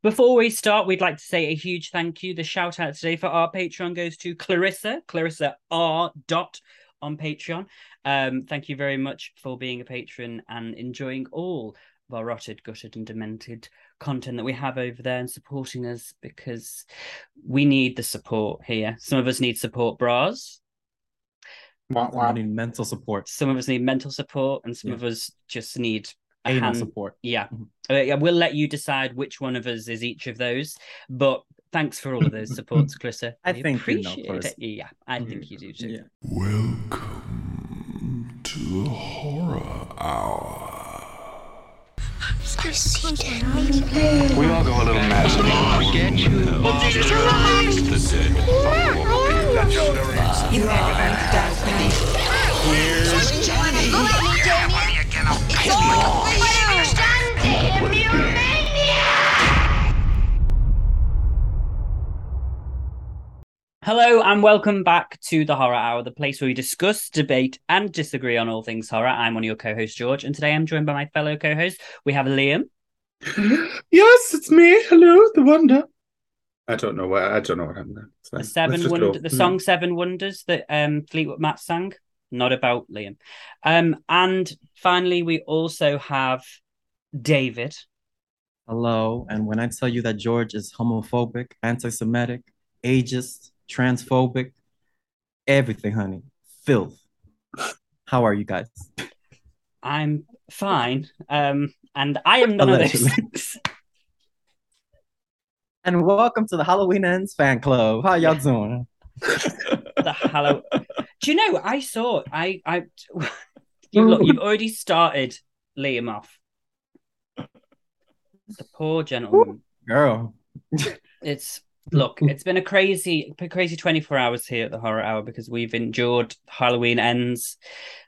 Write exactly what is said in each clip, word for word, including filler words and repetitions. Before we start, we'd like to say a huge thank you. The shout out today for our Patreon goes to Clarissa, Clarissa R. Dot on Patreon. Um, thank you very much for being a patron and enjoying all of our rotted, gutted and demented content that we have over there and supporting us, because we need the support here. Some of us need support bras. Wow, wow. Need mental support. Some of us need mental support and some yeah. of us just need anal support. Yeah. Mm-hmm. uh, we'll let you decide which one of us is each of those, but thanks for all of those supports, Clarissa. I, I think appreciate you know, it. Yeah, I mm-hmm. think you do too. Yeah. Welcome to Horror Hour. I'm scared to close my eyes. We all go a little mad. Forget you. Jesus, arise! The dead follow. That's your story. You are an dark night. Here's Johnny. Johnny. It's all the way down. Hello and welcome back to the Horror Hour, the place where we discuss, debate and disagree on all things horror. I'm one of your co-hosts, George, and today I'm joined by my fellow co-host. We have Liam. Yes, it's me. Hello, the wonder. I don't know what I don't know what happened there. So the seven wonder, the song mm. Seven Wonders that um, Fleetwood Mac sang. Not about Liam. Um, and finally, we also have David. Hello. And when I tell you that George is homophobic, anti-Semitic, ageist, transphobic, everything, honey, filth. How are you guys? I'm fine. Um, and I am none of those things. And welcome to the Halloween Ends fan club. How y'all yeah. doing? The Halloween. Do you know, I saw, I, I, you look, you've already started Liam off. The poor gentleman. Girl. It's, look, it's been a crazy, crazy twenty-four hours here at the Horror Hour, because we've endured Halloween Ends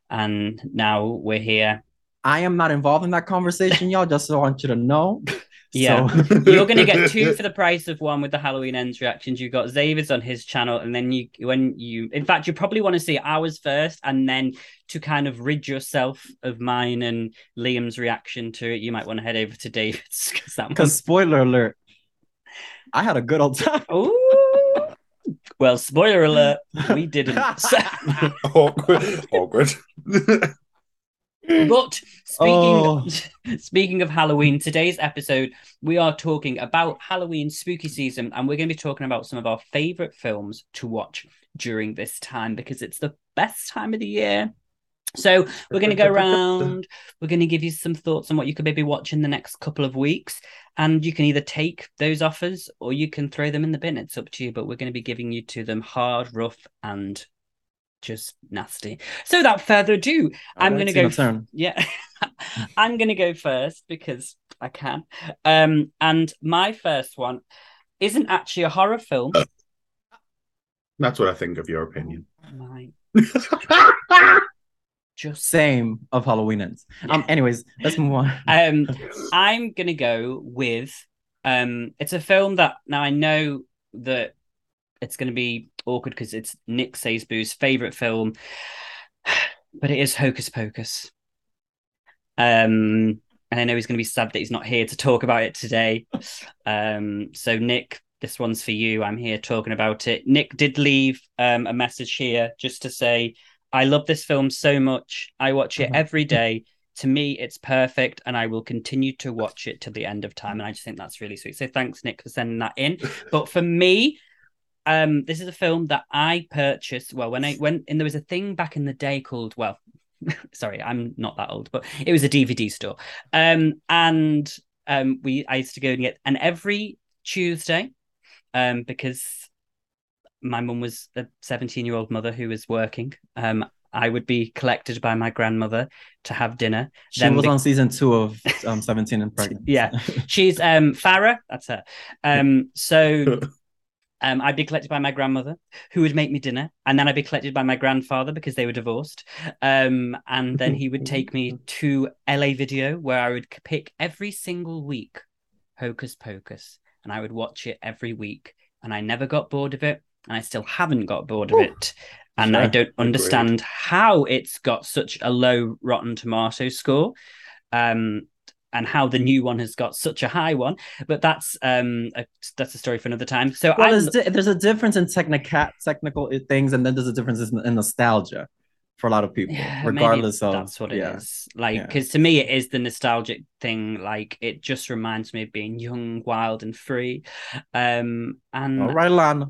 and now we're here. I am not involved in that conversation, y'all, just so I want you to know. Yeah, so. You're going to get two for the price of one with the Halloween Ends reactions. You got Xavier's on his channel, and then you, when you, in fact, you probably want to see ours first, and then to kind of rid yourself of mine and Liam's reaction to it, you might want to head over to David's. Because spoiler alert, I had a good old time. Oh, well, spoiler alert, we didn't. Awkward. Awkward. But speaking oh. speaking of Halloween, today's episode, we are talking about Halloween spooky season, and we're going to be talking about some of our favourite films to watch during this time, because it's the best time of the year. So we're going to go around, we're going to give you some thoughts on what you could maybe watch in the next couple of weeks, and you can either take those offers or you can throw them in the bin. It's up to you, but we're going to be giving you to them hard, rough and just nasty. So without further ado, oh, I'm going to go f- yeah I'm going to go first because I can, um and my first one isn't actually a horror film. That's what I think of your opinion. Oh, my. Just same of Halloween Ends. Yeah. Um anyways, let's move on. um I'm going to go with um it's a film that now I know that it's going to be awkward because it's Nick Saisbue's favourite film, but it is Hocus Pocus. Um, and I know he's going to be sad that he's not here to talk about it today. Um, so Nick, this one's for you. I'm here talking about it. Nick did leave um, a message here just to say, I love this film so much. I watch it every day. To me, it's perfect, and I will continue to watch it till the end of time. And I just think that's really sweet. So thanks, Nick, for sending that in. But for me, Um, this is a film that I purchased. Well, when I went and there was a thing back in the day called, well, sorry, I'm not that old, but it was a D V D store. Um, and um, we I used to go and get, and every Tuesday, um, because my mum was a seventeen-year-old mother who was working, um, I would be collected by my grandmother to have dinner. She then was be- on season two of um, seventeen and Pregnant. Yeah, she's um, Farrah, that's her. Um, so... Um, I'd be collected by my grandmother, who would make me dinner. And then I'd be collected by my grandfather because they were divorced. Um, and then he would take me to L A Video, where I would pick every single week Hocus Pocus. And I would watch it every week. And I never got bored of it. And I still haven't got bored of it. And sure. I don't understand Agreed. How it's got such a low Rotten Tomatoes score. Um, and how the new one has got such a high one. But that's um a, that's a story for another time. So well, there's, di- there's a difference in technica- technical things, and then there's a difference in, in nostalgia for a lot of people, yeah, regardless of... that's what it yeah, is. Like, because yeah. to me, it is the nostalgic thing. Like, it just reminds me of being young, wild, and free. Um, and all right, Lana.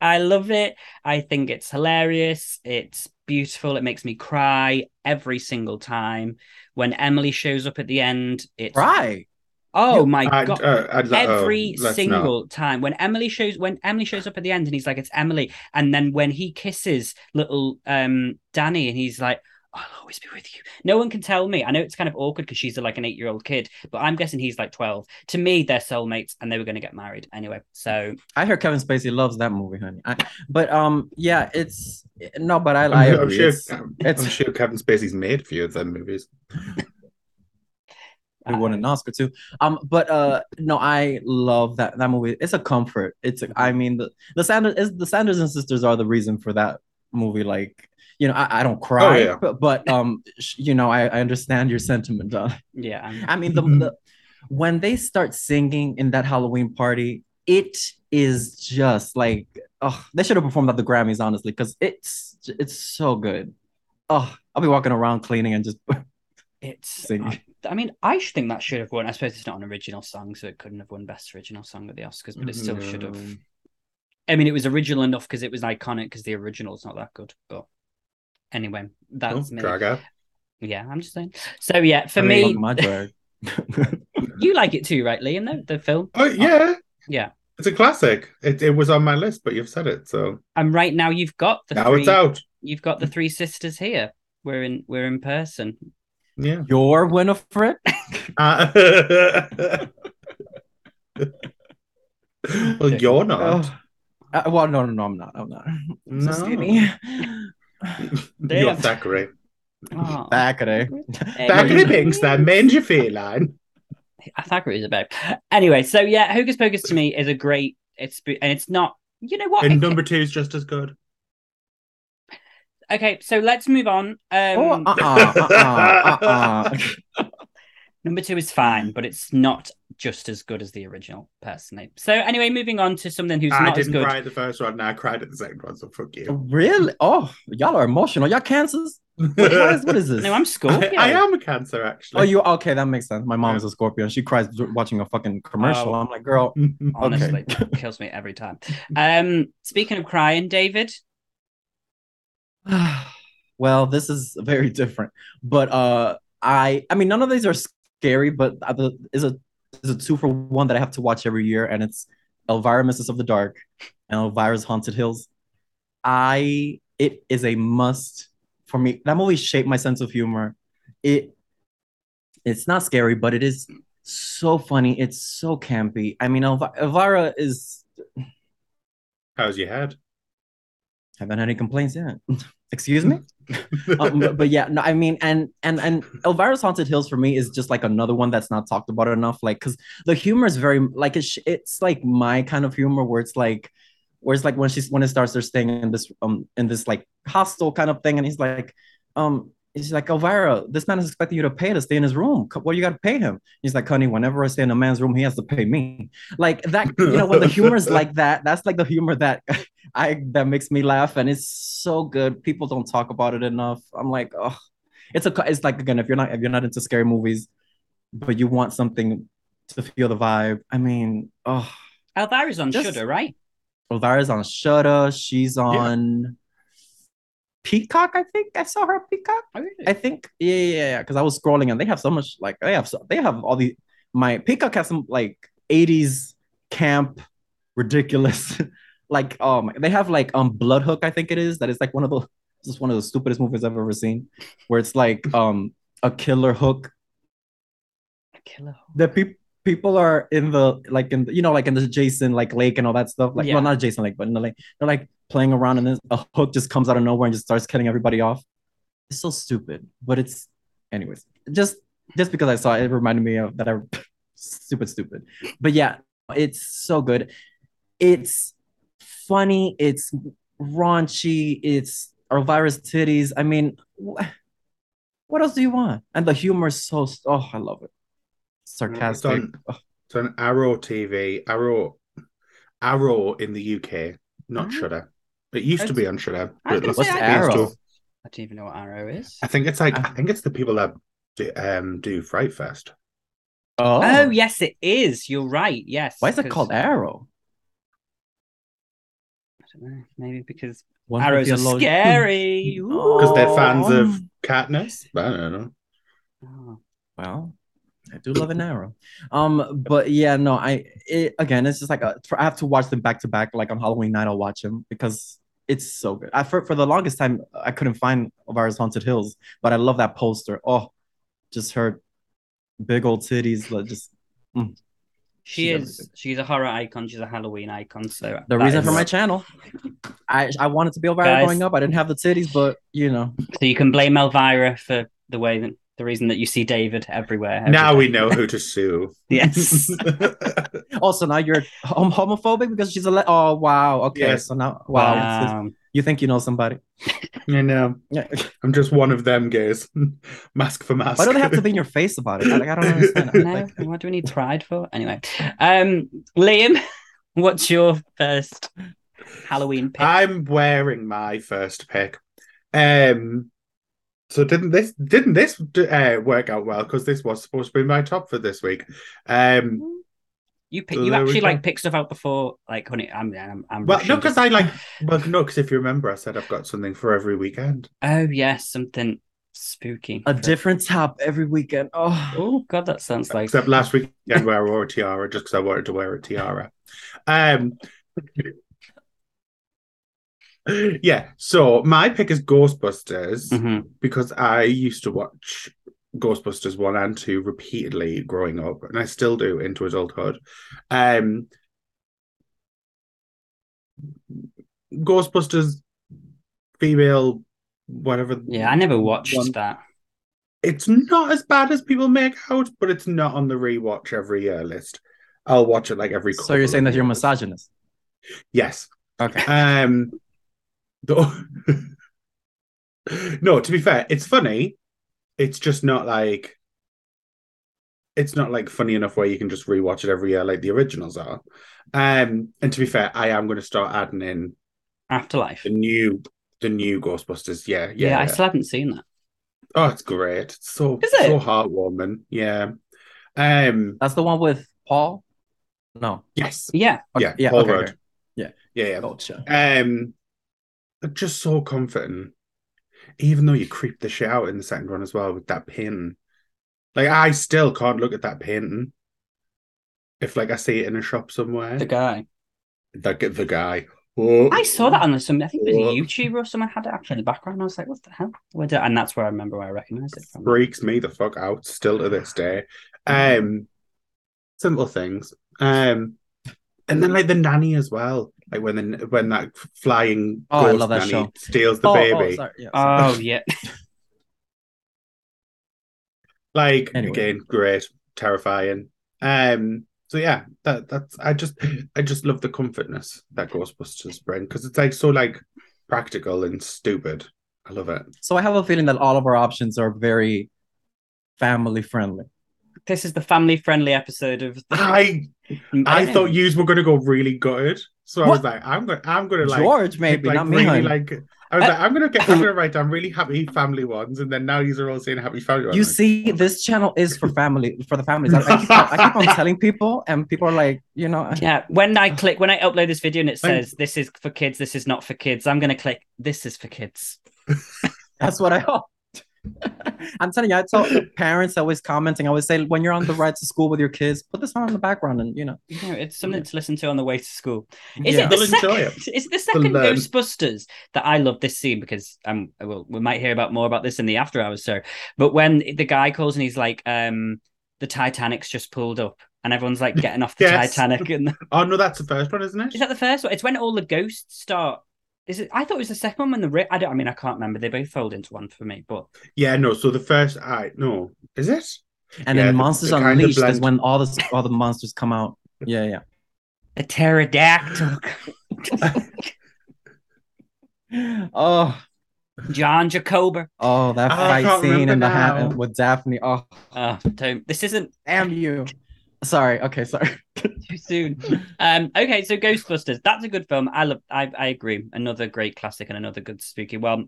I love it. I think it's hilarious. It's beautiful. It makes me cry every single time. When Emily shows up at the end, it's... Right. Oh my I, god! Uh, I, uh, Every uh, single not. time when Emily shows when Emily shows up at the end, and he's like, "It's Emily," and then when he kisses little um, Danny, and he's like, "I'll always be with you. No one can tell me." I know it's kind of awkward because she's like an eight-year-old kid, but I'm guessing he's like twelve. To me, they're soulmates, and they were going to get married anyway. So I heard Kevin Spacey loves that movie, honey. I, but um, yeah, it's no, but I like. I'm, I'm sure. It's, I'm, it's... I'm sure Kevin Spacey's made a few of them movies. He won an Oscar too. Um, but uh, no, I love that that movie. It's a comfort. It's a, I mean the the Sanders the Sanders and sisters are the reason for that movie. Like, you know, I, I don't cry, oh, yeah. but, but um, you know, I, I understand your sentiment. Uh, yeah, I'm... I mean the, the when they start singing in that Halloween party, it is just like, oh, they should have performed at the Grammys, honestly, because it's it's so good. Oh, I'll be walking around cleaning and just it's singing. I mean, I think that should have won. I suppose it's not an original song, so it couldn't have won Best Original Song at the Oscars, but it still no. should have. I mean, it was original enough because it was iconic, because the original's not that good. But anyway, that's oh, me. Gaga. Yeah, I'm just saying. So, yeah, for I me... my drag. You like it too, right, Liam, though, the film? Oh, yeah. Oh, yeah. It's a classic. It, it was on my list, but you've said it, so... And right now you've got the now three... Now it's out. You've got the three sisters here. We're in, we're in person. Yeah, you're Winifred. uh, well, you're not. Oh. Uh, well, no, no, no, I'm not. I'm not. I'm no. So skinny. You're Thackeray. Oh. Thackeray. Hey, Thackeray Binks, that manger feline. Thackeray is a babe. Anyway, so yeah, Hocus Pocus to me is a great. It's and it's not. You know what? And it, number two is just as good. Okay, so let's move on. Um, oh, uh-uh, uh-uh, uh-uh. Number two is fine, but it's not just as good as the original, personally. So anyway, moving on to something who's I not as good. I didn't cry at the first one, and I cried at the second one, so fuck you. Really? Oh, y'all are emotional. Y'all cancers? What, what, is, what is this? No, I'm Scorpio. I, I am a cancer, actually. Oh, you okay, that makes sense. My mom's yeah. a Scorpio. She cries watching a fucking commercial. Oh, I'm like, girl. Honestly, okay. Kills me every time. Um, speaking of crying, David... Well, this is very different, but uh, I I mean, none of these are scary, but is a is a two for one that I have to watch every year, and it's Elvira, Missus of the Dark, and Elvira's Haunted Hills. I it is a must for me. That movie shaped my sense of humor. It it's not scary, but it is so funny. It's so campy. I mean, Elv- Elvira is. How's your head? Haven't had any complaints yet. Excuse me? um, but, but yeah, no, I mean, and and and Elvira's Haunted Hills for me is just like another one that's not talked about enough. Like, because the humor is very like it's, it's like my kind of humor where it's like where it's like when she's when it starts they're staying in this um in this like hostel kind of thing, and he's like um he's like, Elvira, this man is expecting you to pay to stay in his room. Well, you got to pay him. He's like, honey, whenever I stay in a man's room, he has to pay me. Like that, you know, when the humor is like that, that's like the humor that I that makes me laugh. And it's so good. People don't talk about it enough. I'm like, oh, it's a it's like, again, if you're not if you're not into scary movies, but you want something to feel the vibe. I mean, oh, Elvira's on just, Shudder, right? Elvira's on Shudder. She's on. Yeah. Peacock, I think I saw her at Peacock. Oh, really? I think, yeah, yeah, yeah. Because I was scrolling, and they have so much, like they have, so, they have all the. My Peacock has some like eighties camp, ridiculous, like um, they have like um, Blood Hook, I think it is. That is like one of the, this is one of the stupidest movies I've ever seen, where it's like um, a killer hook. A killer hook. The people. People are in the like in the, you know like in the Jason like lake and all that stuff like yeah. well not Jason Lake but in the lake they're like playing around and then a hook just comes out of nowhere and just starts cutting everybody off. It's so stupid, but it's anyways just just because I saw it, it reminded me of that I stupid stupid but yeah, it's so good. It's funny. It's raunchy. It's Elvira's titties. I mean. Wh- What else do you want? And the humor is so, oh, I love it. Sarcastic. It's on, oh. It's on Arrow T V, Arrow, Arrow in the U K, not right. Shudder. It used I to be on Shudder. What's Arrow? To... I don't even know what Arrow is. I think it's like I, I think it's the people that do, um, do Fright Fest. Oh. oh, yes, it is. You're right. Yes. Why is cause... it called Arrow? I don't know. Maybe because One arrows are large... scary. Because they're fans of Katniss. I don't know. Oh. Well, I do love an arrow. Um, but yeah, no, I it, again, it's just like a, I have to watch them back to back. Like on Halloween night, I'll watch them because it's so good. I for, for the longest time I couldn't find Elvira's Haunted Hills, but I love that poster. Oh, just her big old titties, like just. Mm. She she's is. Everything. She's a horror icon. She's a Halloween icon. So the reason is... for my channel, I I wanted to be Elvira Guys, growing up. I didn't have the titties, but you know. So you can blame Elvira for the way that the reason that you see David everywhere. everywhere. Now we know who to sue. Yes. Also, now you're hom- homophobic because she's a. Le- oh wow. Okay. Yes. So now, wow. wow. You think you know somebody? I know. Yeah. I'm just one of them, guys. Mask for mask. Why do they have to be in your face about it? Like, I don't understand. I know. Like... What do we need pride for? Anyway, um, Liam, what's your first Halloween pick? I'm wearing my first pick. Um, so didn't this didn't this uh, work out well? Because this was supposed to be my top for this week. Um. You pick, so you actually like pick stuff out before, like, honey. I'm, I'm, I'm well, no, because I like, well, no, because if you remember, I said I've got something for every weekend. Oh yes, something spooky. A different top every weekend. Oh, oh, God, that sounds like. Except last weekend where I wore a tiara just because I wanted to wear a tiara. Um, yeah. So my pick is Ghostbusters mm-hmm. because I used to watch Ghostbusters one and two repeatedly growing up, and I still do into adulthood. Um, Ghostbusters female, whatever. Yeah, I never watched one. that. It's not as bad as people make out, but it's not on the rewatch every year list. I'll watch it like every. So you're saying that you're a misogynist? Yes. Okay. Um. The... No, to be fair, it's funny. It's just not like it's not like funny enough where you can just rewatch it every year like the originals are. Um, and to be fair, I am going to start adding in Afterlife, the new, the new Ghostbusters. Yeah, yeah, yeah. I still haven't seen that. Oh, it's great! It's so Is it? so heartwarming. Yeah, um, that's the one with Paul. No. Yes. Yeah. Okay. Yeah. Yeah. Paul okay, Rudd. Okay. Yeah. Yeah. Yeah. Gotcha. Um, just so comforting. Even though you creeped the shit out in the second one as well with that painting. Like, I still can't look at that painting. If, like, I see it in a shop somewhere. The guy. The, the guy. Oh. I saw that on some, I think it was oh. a YouTuber or someone had it actually in the background. I was like, what the hell? Where did I... And that's where I remember where I recognised it from. Freaks me the fuck out still to this day. Um, simple things. Um, and then, like, the nanny as well. Like when the, when that flying oh, ghost I love that nanny show. steals the oh, baby. Oh, sorry. Yeah, sorry. oh yeah. Like anyway. Again, great, terrifying. Um. So yeah, that that's I just I just love the comfortness that Ghostbusters bring because it's like so like practical and stupid. I love it. So I have a feeling that all of our options are very family friendly. This is the family friendly episode of. The- I I thought yous were going to go really good, so I what? was like, I'm going, I'm going to like George, maybe like, not me. Really, like I was uh, like, I'm going to get, I'm going to write down really happy family ones, and then now yous are all saying happy family ones. You see, this channel is for family, for the families. I, I, keep, I keep on telling people, and people are like, you know, I... yeah. When I click, when I upload this video, and it says I'm... this is for kids, this is not for kids, I'm going to click this is for kids. That's what I hope. I'm telling you, I tell parents always commenting, I always say when you're on the ride to school with your kids, put this on in the background and you know. You know it's something yeah. to listen to on the way to school. Is yeah. it the second, it. Is the second Ghostbusters that I love this scene because um well we might hear about more about this in the after hours show. But when the guy calls and he's like, um, the Titanic's just pulled up. And everyone's like getting off the yes. Titanic and oh no, that's the first one, isn't it? Is that the first one? It's when all the ghosts start. Is it? I thought it was the second one when the rip. I don't. I mean, I can't remember. They both fold into one for me. But yeah, no. So the first, I no, is it? And yeah, then the, Monsters the Unleashed is when all the all the monsters come out. Yeah, yeah. A pterodactyl. Oh, John Jacoba. Oh, that fight scene in the hat with Daphne. Oh, oh this isn't. Damn you. Sorry. Okay, sorry. Too soon. Um. Okay, so Ghostbusters. That's a good film. I love. I, I agree. Another great classic and another good spooky. Well,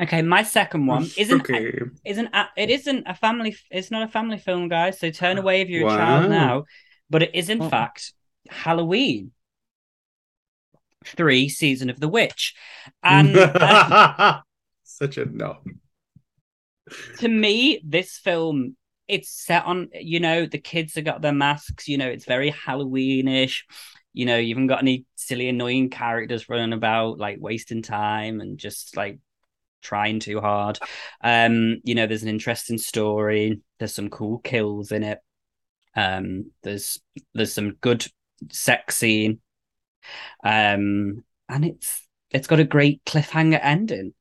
okay. My second one isn't okay. isn't a, it isn't a family. It's not a family film, guys. So turn away if you're wow. a child now. But it is in oh. fact Halloween three, Season of the Witch, and uh, such a no. To me, this film. It's set on, you know, the kids have got their masks, you know, it's very Halloweenish. You know, you haven't got any silly, annoying characters running about, like wasting time and just like trying too hard. Um, you know, there's an interesting story. There's some cool kills in it. Um, there's there's some good sex scene. Um, and it's it's got a great cliffhanger ending.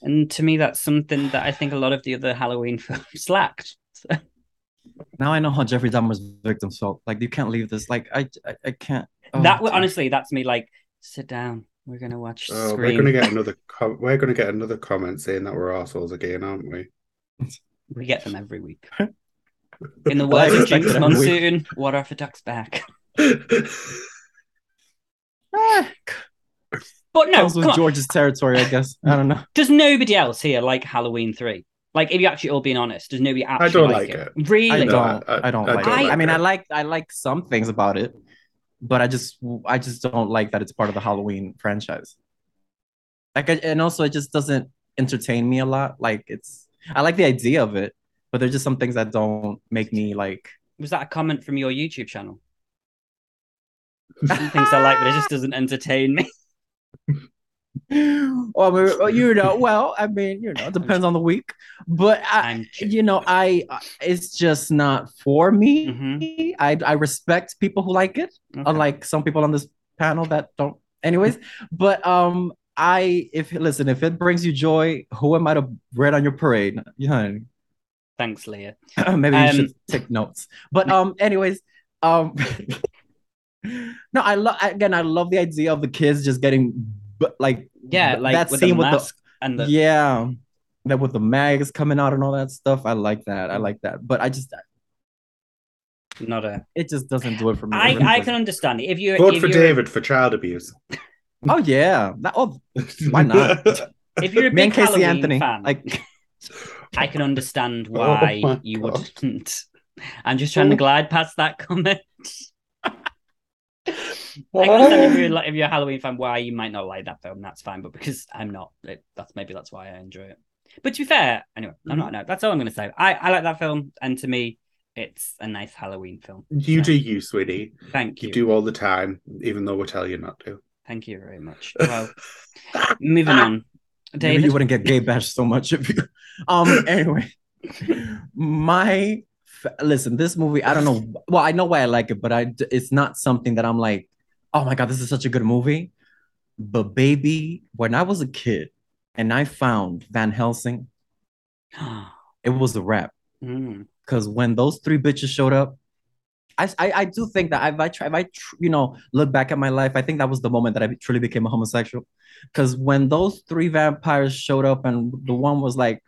And to me, that's something that I think a lot of the other Halloween films lacked. Now I know how Jeffrey Dahmer's victim felt. Like, you can't leave this. Like, I, I, I can't. Oh, that would, honestly, that's me. Like, sit down. We're gonna watch. Oh, Scream. We're gonna get another. Com- we're gonna get another comment saying that we're assholes again, aren't we? We get them every week. In the words of Jinx Monsoon, water off a duck's back. ah. But no, was George's territory, I guess. I don't know. Does nobody else here like Halloween three? Like, if you're actually all being honest, does nobody actually? I don't like, like it. it. Really? I don't. I, I don't I, like I, it. Like I mean, it. I like I like some things about it, but I just I just don't like that it's part of the Halloween franchise. Like, I, and also it just doesn't entertain me a lot. Like, it's I like the idea of it, but there's just some things that don't make me like. Was that a comment from your YouTube channel? Some things I like, but it just doesn't entertain me. Well, you know, well, I mean, you know, it depends on the week, but I, you know, I, it's just not for me. Mm-hmm. I, I respect people who like it, okay. unlike some people on this panel that don't. Anyways, but um, I, if listen, if it brings you joy, who am I to read on your parade? Yeah. Thanks, Leah. Maybe um, you should take notes. But um, anyways, um. No, I love again. I love the idea of the kids just getting, but like yeah, like that with scene the with mask the and the... yeah, that with the mags coming out and all that stuff. I like that. I like that. But I just not a. It just doesn't do it for me. I, I can understand if you vote if for you're... David for child abuse. Oh yeah, that, oh, why not? If you're a big Halloween Anthony, fan, like I can understand why oh you God. wouldn't. I'm just trying oh. to glide past that comment. I understand if you're, if you're a Halloween fan why you might not like that film, that's fine, but because I'm not, it, that's maybe that's why I enjoy it. But to be fair, anyway, I'm not, no, that's all I'm going to say. I, I like that film, and to me, it's a nice Halloween film. You yeah. do you, sweetie. Thank you. You do all the time, even though we tell you not to. Thank you very much. Well, moving on. David? Maybe you wouldn't get gay bashed so much if you... Um. Anyway, my... Listen, this movie, I don't know. Well, I know why I like it, but I, it's not something that I'm like, oh my God, this is such a good movie. But baby, when I was a kid and I found Van Helsing, it was a wrap. Because mm. when those three bitches showed up, I, I, I do think that if I, try, if I tr- you know, look back at my life, I think that was the moment that I truly became a homosexual. Because when those three vampires showed up and the one was like,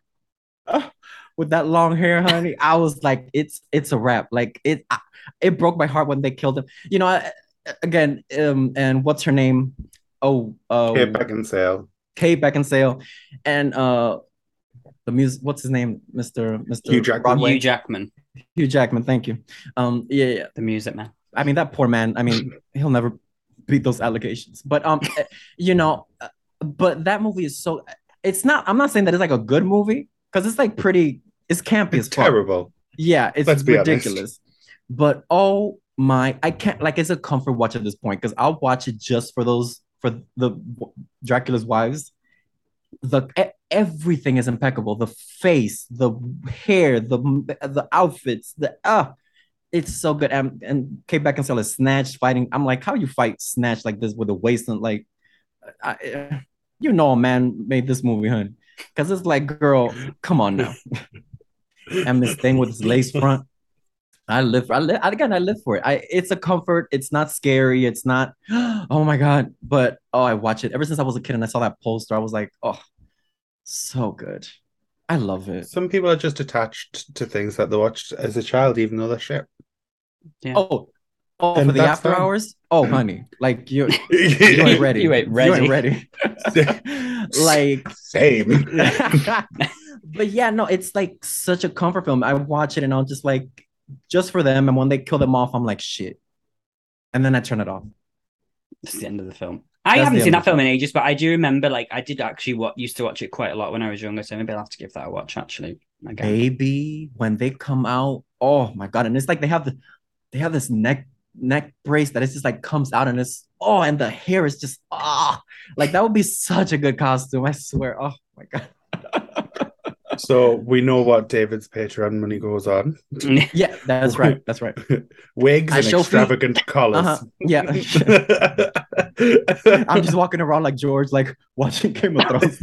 oh, with that long hair, honey, I was like, it's it's a wrap. Like it, I, it broke my heart when they killed him. You know, I, again, um, and what's her name? Oh, uh, Kate Beckinsale. Kate Beckinsale, and uh, the music. What's his name? Mister Mister Hugh Jackman. Broadway. Hugh Jackman. Hugh Jackman. Thank you. Um, yeah, yeah. The music man. I mean, that poor man. I mean, he'll never beat those allegations. But um, you know, but that movie is so. It's not. I'm not saying that it's like a good movie because it's like pretty. It's campy it's as fuck. Terrible. Yeah, it's Let's ridiculous. But oh my, I can't like it's a comfort watch at this point because I'll watch it just for those for the Dracula's wives. The everything is impeccable. The face, the hair, the the outfits, the ah, uh, it's so good. And and Kate Beckinsale is snatched fighting. I'm like, how you fight snatched like this with a wasteland? Like, I, you know, a man made this movie, honey. Because it's like, girl, come on now. And this thing with this lace front, I live for. I live again. I live for it. I. It's a comfort. It's not scary. It's not. Oh my God! But oh, I watch it ever since I was a kid, and I saw that poster. I was like, oh, So good. I love it. Some people are just attached to things that they watched as a child, even though they're shit. Yeah. Oh, oh, and for the after them. hours? Oh, honey. Like, you, you ain't ready. You ain't ready. You ain't ready. Like, same. But yeah, no, it's like such a comfort film. I watch it and I'll just like, just for them. And when they kill them off, I'm like, shit. And then I turn it off. It's the end of the film. I That's haven't seen that film in ages, but I do remember, like, I did actually wa- used to watch it quite a lot when I was younger, so maybe I'll have to give that a watch, actually. Maybe when they come out, oh, my God. And it's like they have the, they have this neck neck brace that it's just, like, comes out and it's, oh, and the hair is just, ah. Oh, like, that would be such a good costume, I swear. Oh, my God. So we know what David's Patreon money goes on. Yeah, that's right. That's right. Wigs I and extravagant free- collars. Uh-huh. Yeah. I'm just walking around like George, like watching Game of Thrones.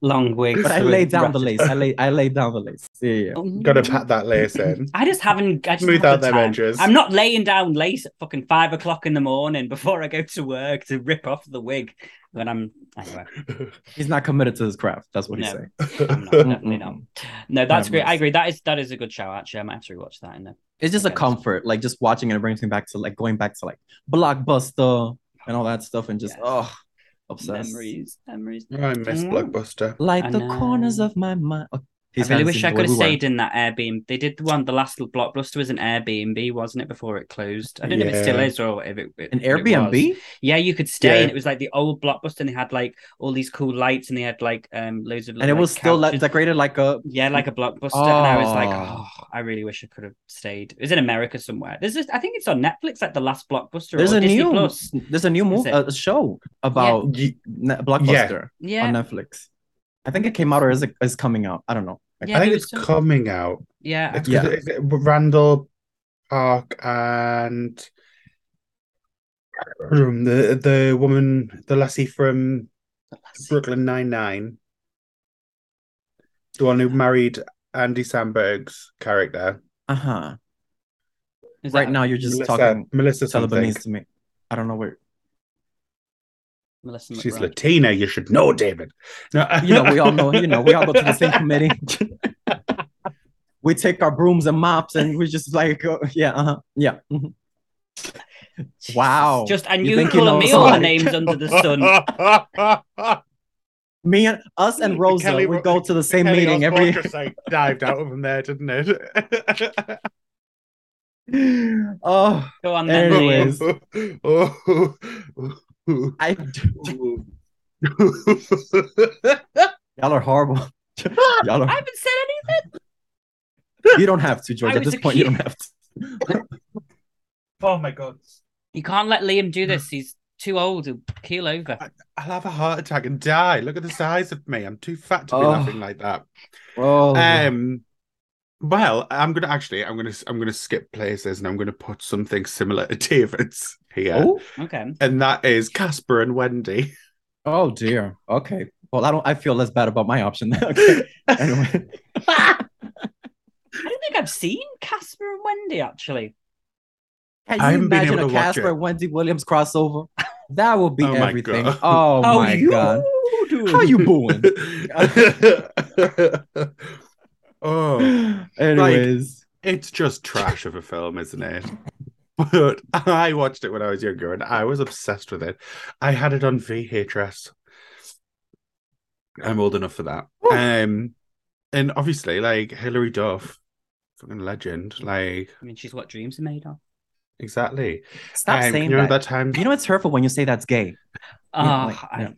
Long wig. But I laid down the lace. I laid I laid down the lace. Yeah, yeah. Oh, gotta pat that lace in. I just haven't I just smooth out their edges. I'm not laying down lace at fucking five o'clock in the morning before I go to work to rip off the wig. When I'm anyway. He's not committed to his craft. That's what no, he's saying. I'm not, definitely not. No, that's no, great. I agree. That is that is a good show, actually. I might have to rewatch that in there. It's just a comfort, like just watching it, it brings me back to like going back to like Blockbuster and all that stuff and just, yeah. oh, obsessed. Memories, memories. Oh, I miss mm. Blockbuster. Like the corners of my mind. Oh, I really wish I could have we stayed were. in that Airbnb. They did the one, the last Blockbuster was an Airbnb, wasn't it, before it closed? I don't yeah. know if it still is or if it... it an Airbnb? It yeah, you could stay yeah. and it was like the old Blockbuster and they had like all these cool lights and they had like um, loads of... And like, it was couches. still like, decorated like a... Yeah, like a Blockbuster. Oh. And I was like, oh, I really wish I could have stayed. It was in America somewhere. There's just, I think it's on Netflix, like the last Blockbuster there's or a Disney new, Plus. There's a new movie, a show about yeah. ne- Blockbuster yeah. on yeah. Netflix. I think it came out or is it is coming out. I don't know. Yeah, I think it's still... coming out. Yeah. It's yeah. It, it, Randall Park and the the woman, the lassie from the lassie. Brooklyn Nine-Nine. The one who married Andy Samberg's character. Uh-huh. Is right that... now you're just Melissa, talking Melissa Celebanese to me. I don't know where... Melissa She's McBride. Latina, you should know, David. No, you know, we all know, you know, we all go to the same committee. We take our brooms and mops and we just like, oh, yeah, uh-huh, yeah. Mm-hmm. Wow. Just, and you, you call me all the names under the sun. Me and us and Rosa, Kelly, we go to the same Kelly meeting every year. Like, dived out of them there, didn't it? Oh, go on there anyways. It is. I do. Y'all are horrible. Y'all are... I haven't said anything. You don't have to, George. At this point, kid. You don't have to. Oh my God! You can't let Liam do this. He's too old to keel over. I, I'll have a heart attack and die. Look at the size of me. I'm too fat to be oh. laughing like that. Oh. Um. Well, I'm gonna actually. I'm gonna. I'm gonna skip places, and I'm gonna put something similar to David's here. Oh, okay. And that is Casper and Wendy. Oh dear. Okay. Well, I don't. I feel less bad about my option now. Okay. Anyway, I don't think I've seen Casper and Wendy actually. Can you I imagine a Casper and Wendy Williams crossover? That would be oh everything. God. Oh, oh my you? God. How you booing? Oh, anyways, like, it's just trash of a film, isn't it? But I watched it when I was younger and I was obsessed with it. I had it on V H S. I'm old enough for that. Um, and obviously, like Hilary Duff, fucking legend. Like, I mean, she's what dreams are made of. Exactly. Stop um, saying you know, that. that time... You know, it's hurtful when you say that's gay. Oh, yeah, like, I... no.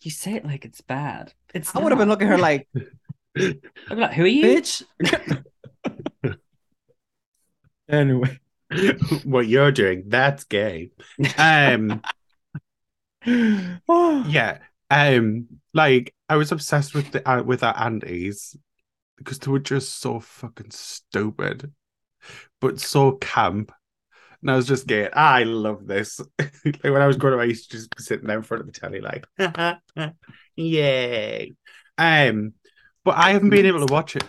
You say it like it's bad. It's. I would have been looking at her like. I'd be like, who are you? Bitch. Anyway. What you're doing, that's gay. Um Yeah. Um like I was obsessed with the uh, with our aunties because they were just so fucking stupid, but so camp. And I was just gay. I love this. Like when I was growing up, I used to just be sitting there in front of the telly like yay. Um But I haven't been able to watch it.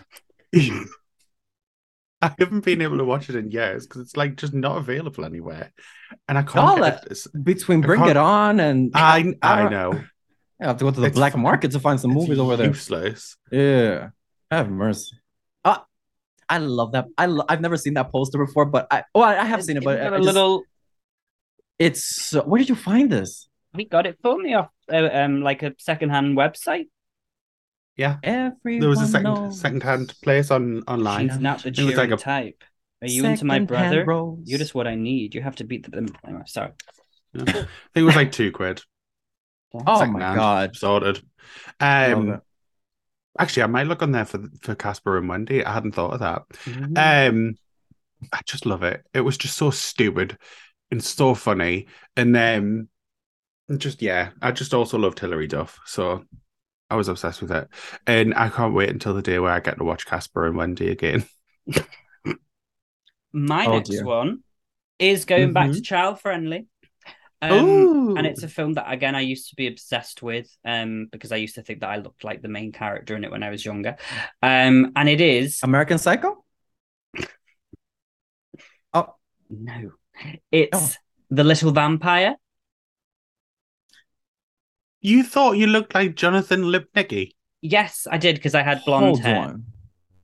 I haven't been able to watch it in years because it's like just not available anywhere. And I can't get it. Between Bring It On and I I, I know. I have to go to the it's, black market to find some movies over there. Useless. Yeah. Have mercy. Uh, I love that. I lo- I've never seen that poster before, but I oh I, I have it's, seen it, but it's a little it's so, where did you find this? We got it for me off uh, um like a secondhand website. Yeah, everyone there was a second secondhand place on online. She's not the cheery like a... type. Are you second into my brother? You're just what I need. You have to beat them. Sorry. Yeah. I think it was like two quid. Oh second my hand. God! Sorted. Um, actually, I might look on there for for Casper and Wendy. I hadn't thought of that. Mm-hmm. Um, I just love it. It was just so stupid and so funny, and then just yeah, I just also loved Hilary Duff so. I was obsessed with it. And I can't wait until the day where I get to watch Casper and Wendy again. My oh, next dear. one is going mm-hmm. back to child friendly. Um, and it's a film that, again, I used to be obsessed with um, because I used to think that I looked like the main character in it when I was younger. Um, and it is... American Psycho? Oh. No. It's oh. The Little Vampire. You thought you looked like Jonathan Lipnicki? Yes, I did, because I had blonde Hold hair. On.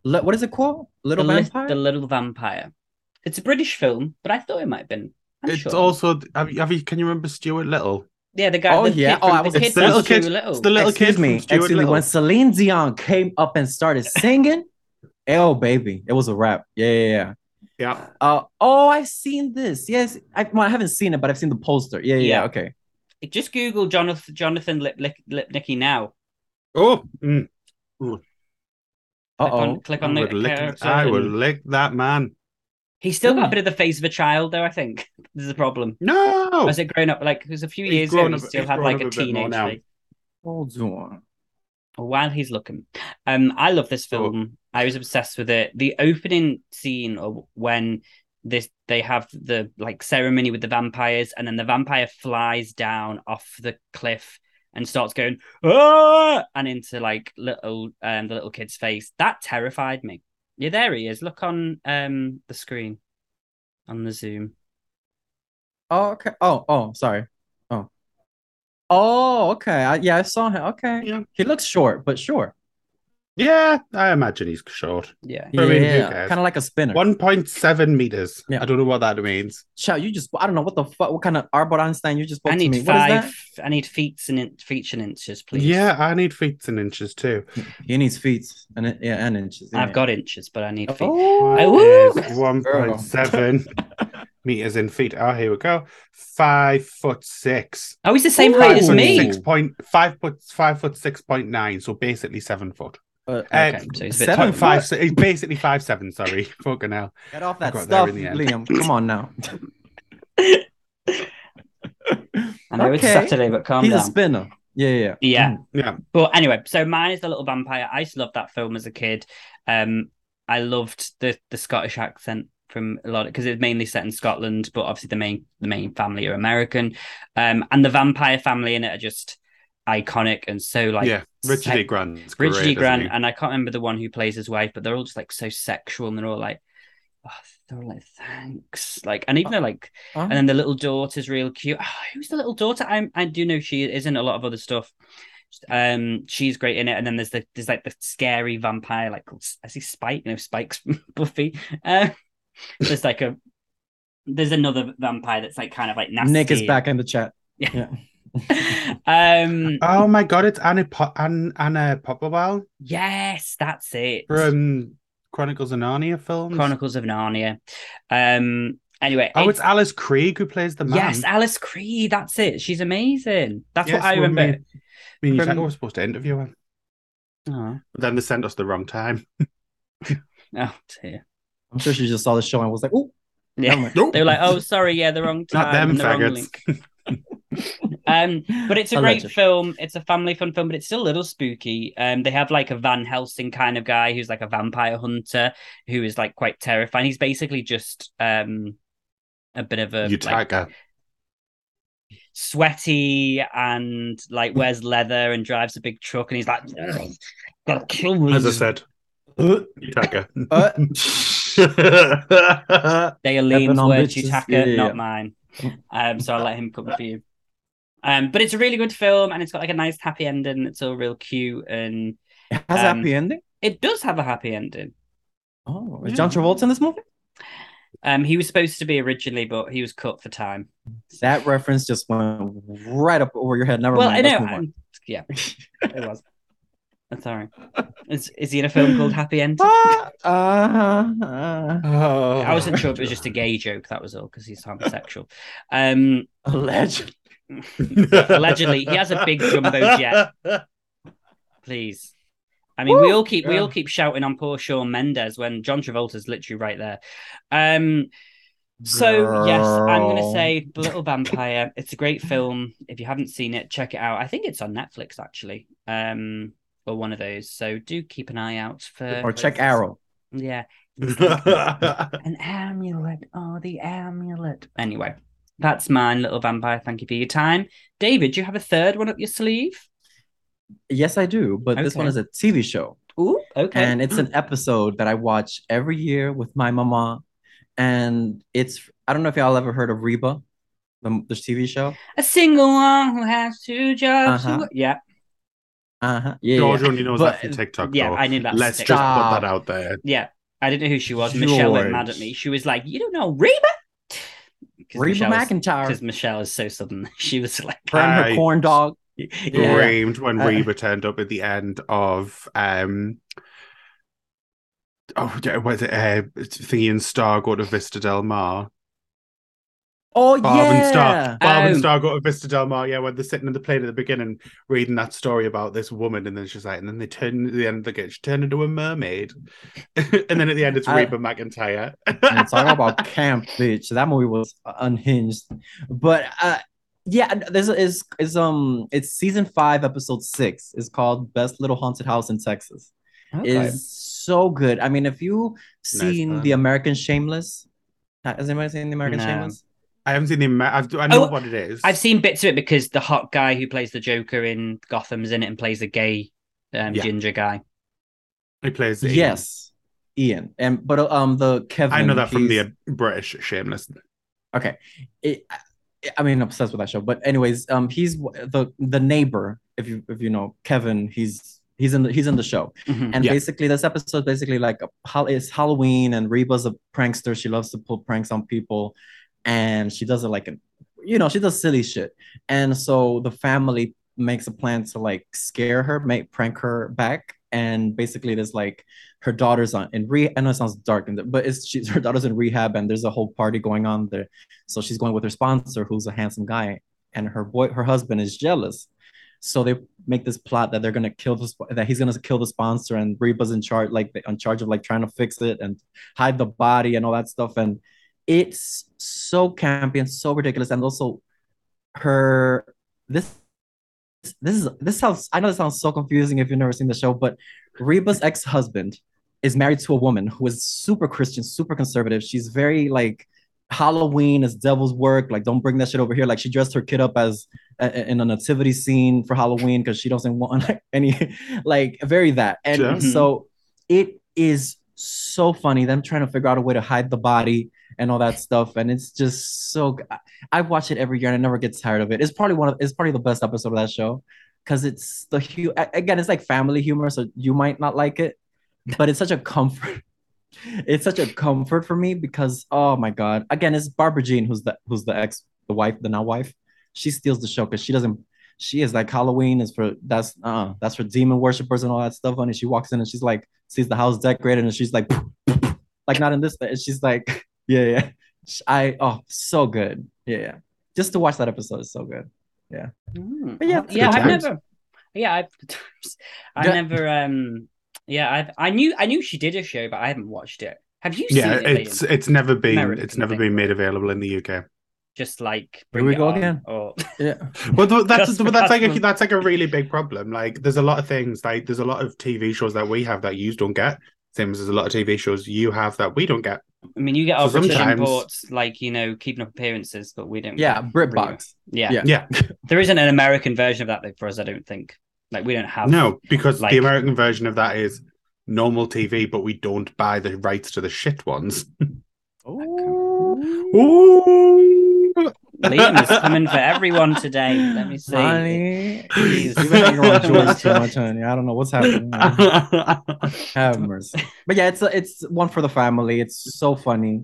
Le- what is it called? Little the Vampire? Li- the Little Vampire. It's a British film, but I thought it might have been. I'm it's sure. also... Have you, have you, can you remember Stuart Little? Yeah, the guy... Oh, the yeah. Kid oh, from, I was... The it's, kid the little kid, Little. it's the little Excuse kid me. Stuart Excuse Little. Me. When Celine Dion came up and started singing, oh, baby, it was a rap. Yeah, yeah, yeah. Yeah. Uh, oh, I've seen this. Yes. I, well, I haven't seen it, but I've seen the poster. Yeah, yeah, yeah. yeah okay. Just Google Jonathan Jonathan Lip, Lip, Lipnicki now. Oh, mm. click on, click on I the. Would lick, I would lick that man. He's still Ooh. got a bit of the face of a child, though. I think there's a problem. No, as it grown up, like it was a few he's years ago, he still had like a, a teenage. Like, Hold on. While he's looking, um, I love this film. Oh. I was obsessed with it. The opening scene, or when. This they have the like ceremony with the vampires, and then the vampire flies down off the cliff and starts going ah! and into like little um the little kid's face. That terrified me. Yeah, there he is. Look on um the screen on the Zoom. Oh okay. Oh oh sorry. Oh oh okay. I, yeah, I saw him. Okay. Yeah. He looks short, but sure. Yeah, I imagine he's short. Yeah, I mean, yeah. Kind of like a spinner. one point seven meters Yeah. I don't know what that means. Shall you just, I don't know what the fuck, what kind of Albert Einstein you just spoke I need to me. Five, what is that? I need feet and, in, feet and inches, please. Yeah, I need feet and inches too. He needs feet and, yeah, and inches. I've it? got inches, but I need feet. Oh, one point seven meters in feet. Oh, here we go. Five foot six. Oh, he's the same Ooh. height as me. Six point, five foot, five foot six point nine. So basically seven foot. Uh, okay. um, so he's a bit seven, five, so he's basically five seven. Sorry, fucking hell. Get off that stuff, Liam. Come on now. I know okay. it's Saturday, but calm he's down. He's a spinner. Yeah, yeah, yeah, mm. yeah. But anyway, so mine is The Little Vampire. I used to love that film as a kid. Um, I loved the the Scottish accent from a lot because it's mainly set in Scotland, but obviously the main the main family are American. Um, and the vampire family in it are just. Iconic and so like yeah Richard se- E. Grant's great, Richard E. Grant and I can't remember the one who plays his wife, but they're all just like so sexual and they're all like oh, they're all like thanks like and even uh, though like uh, and then the little daughter's real cute. Oh, who's the little daughter? I I do know she is in a lot of other stuff. Um, she's great in it. And then there's the there's like the scary vampire like I see Spike, you know Spike's Buffy. Um, there's like a there's another vampire that's like kind of like nasty. Nick is back in the chat. Yeah. yeah. um oh my god it's Anna, po- Anna, Anna Popplewell yes that's it from Chronicles of Narnia films Chronicles of Narnia um anyway oh it's, it's Alice Creed who plays the man yes Alice Creed that's it she's amazing that's yes, what I well, remember me, me and from... you were supposed to interview her oh. But then they sent us the wrong time. Oh dear, I'm sure she just saw the show and was like oh yeah like, nope. They were like oh sorry yeah the wrong time not them and the faggots wrong link. Um, but it's a Alleged. great film. It's a family fun film, but it's still a little spooky. Um, they have like a Van Helsing kind of guy who's like a vampire hunter who is like quite terrifying. He's basically just um a bit of a like, sweaty and like wears leather and drives a big truck, and he's like, "Gotta kill me." As I said, Utaka. They are Liam's words, you tacker, yeah. not mine. Um, so I'll let him come for you. Um, but it's a really good film, and it's got like a nice happy ending. It's all real cute, and it has um, a happy ending. It does have a happy ending. Oh, is yeah. John Travolta in this movie? Um, he was supposed to be originally, but he was cut for time. That reference just went right up over your head. Never well, mind. I know. Um, yeah, it was. I'm sorry. Is, is he in a film called Happy End? Uh, uh, uh, oh. I wasn't sure if it was just a gay joke. That was all, because he's homosexual. Um, Allegedly. Allegedly. He has a big jumbo jet. Please. I mean, Ooh, we all keep yeah. we all keep shouting on poor Shawn Mendes when John Travolta's literally right there. Um, so, Girl. yes, I'm going to say The Little Vampire. It's a great film. If you haven't seen it, check it out. I think it's on Netflix, actually, um, or one of those. So do keep an eye out for... Or check Arrow. Yeah. An amulet. Oh, the amulet. Anyway, that's mine, Little Vampire. Thank you for your time. David, do you have a third one up your sleeve? Yes, I do, but okay. This one is a T V show. Ooh, okay. And it's an episode that I watch every year with my mama. And it's, I don't know if y'all ever heard of Reba, the, the T V show. A single one who has two jobs. Uh-huh. Yeah. Uh-huh. Yeah. George yeah. only knows but, that from TikTok. Yeah, though. I knew that. Let's just put that out there. Yeah. I didn't know who she was. George. Michelle went mad at me. She was like, "You don't know Reba?" Reba McIntyre. Because Michelle is so southern. She was like, "Burn her corn dog." Yeah. Reamed when uh, Reba turned up at the end of um oh yeah was it uh thingy and Star go to Vista del Mar. Oh Barb yeah, and Star, Barb um, and Star go to Vista del Mar. Yeah, when they're sitting in the plane at the beginning, reading that story about this woman, and then she's like, and then they turn at the end of the game, she turned into a mermaid, and then at the end it's uh, Reba McIntyre. And talk about camp, bitch. That movie was unhinged, but. uh Yeah, this is is um it's season five, episode six. It's called Best Little Haunted House in Texas. Okay. It's so good. I mean, if you've seen nice, The American Shameless, has anybody seen The American no. Shameless? I haven't seen the. I've, I know oh, what it is. I've seen bits of it because the hot guy who plays the Joker in Gotham's in it and plays a gay um, yeah. ginger guy. He plays Ian. yes, Ian, and but um the Kevin. I know that from the British Shameless. Okay. It, I mean, obsessed with that show. But anyways, um, he's the the neighbor. If you if you know Kevin, he's he's in the he's in the show. Mm-hmm, and yeah. basically, this episode basically like a, it's Halloween, and Reba's a prankster. She loves to pull pranks on people, and she does it like a, you know, she does silly shit. And so the family makes a plan to like scare her, make prank her back. And basically, there's like her daughter's on in rehab. I know it sounds dark, but it's she's, her daughter's in rehab, and there's a whole party going on there. So she's going with her sponsor, who's a handsome guy, and her boy, her husband is jealous. So they make this plot that they're gonna kill the that he's gonna kill the sponsor, and Reba's in charge, like in charge of like trying to fix it and hide the body and all that stuff. And it's so campy and so ridiculous, and also her this. This is this sounds. I know this sounds so confusing if you've never seen the show, but Reba's ex-husband is married to a woman who is super Christian, super conservative. She's very like Halloween is devil's work. Like, don't bring that shit over here. Like, she dressed her kid up as a, in a nativity scene for Halloween because she doesn't want like, any like very that. And yeah. so it is so funny. Them trying to figure out a way to hide the body and all that stuff, and it's just so. I watch it every year, and I never get tired of it. It's probably one of. It's probably the best episode of that show, because it's the hu- again. It's like family humor, so you might not like it, but it's such a comfort. It's such a comfort for me because oh my god, again, it's Barbara Jean who's the who's the ex, the wife, the now wife. She steals the show because she doesn't. She is like Halloween is for that's uh that's for demon worshippers and all that stuff. And she walks in and she's like sees the house decorated and she's like like not in this. And she's like. Yeah, yeah. I oh, so good. Yeah, yeah. Just to watch that episode is so good. Yeah. Mm. But yeah, yeah. I've times. never. Yeah, I've. I yeah. never. Um. Yeah, I've. I knew. I knew she did a show, but I haven't watched it. Have you? Yeah, seen it? it's it's never been American it's never thing. been made available in the U K. Just like bring Here we it go on, again. Or... Yeah. Well, that's that's, that's like a, that's like a really big problem. Like, there's a lot of things. Like, there's a lot of T V shows that we have that you don't get. Same as there's a lot of T V shows you have that we don't get. I mean, you get our so British imports, like, you know, keeping up appearances, but we don't. Yeah, BritBox. Yeah. yeah, yeah. There isn't an American version of that though, for us, I don't think. Like, we don't have. No, because like... the American version of that is normal T V, but we don't buy the rights to the shit ones. Ooh. Ooh. Liam is coming for everyone today. Let me see. Honey. Please. You better go enjoy too much, honey. I don't know what's happening. Have mercy. But yeah, it's a, it's one for the family. It's so funny.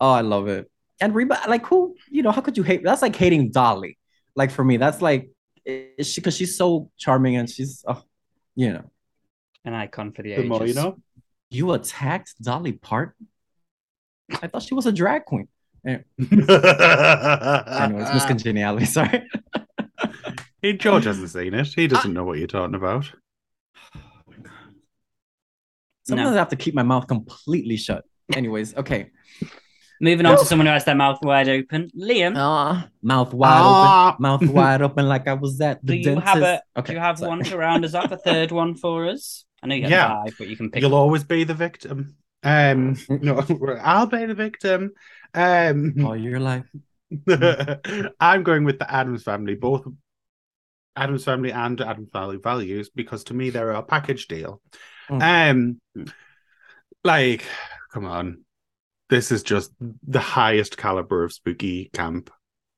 Oh, I love it. And Reba, like, who, you know, how could you hate? That's like hating Dolly. Like, for me, that's like, because she, she's so charming and she's, oh, you know. An icon for the ages. The more you know. You attacked Dolly Parton? I thought she was a drag queen. Anyway. Anyways, Miss Congeniality, sorry. Hey, George hasn't seen it. He doesn't I... know what you're talking about. Oh my God. Sometimes no. I have to keep my mouth completely shut. Anyways, okay. Moving on oh. to someone who has their mouth wide open. Liam. Uh, mouth wide uh. open. Mouth wide open like I was at the do you dentist. Have a, okay, do you have sorry. one to round us up? A third one for us? I know you have yeah. five, but you can pick You'll one. always be the victim. Um, no, I'll be the victim. Um, All your life. I'm going with the Addams Family, both Addams Family and Addams Family Values, because to me, they're a package deal. Mm. Um, like, come on. This is just the highest caliber of spooky camp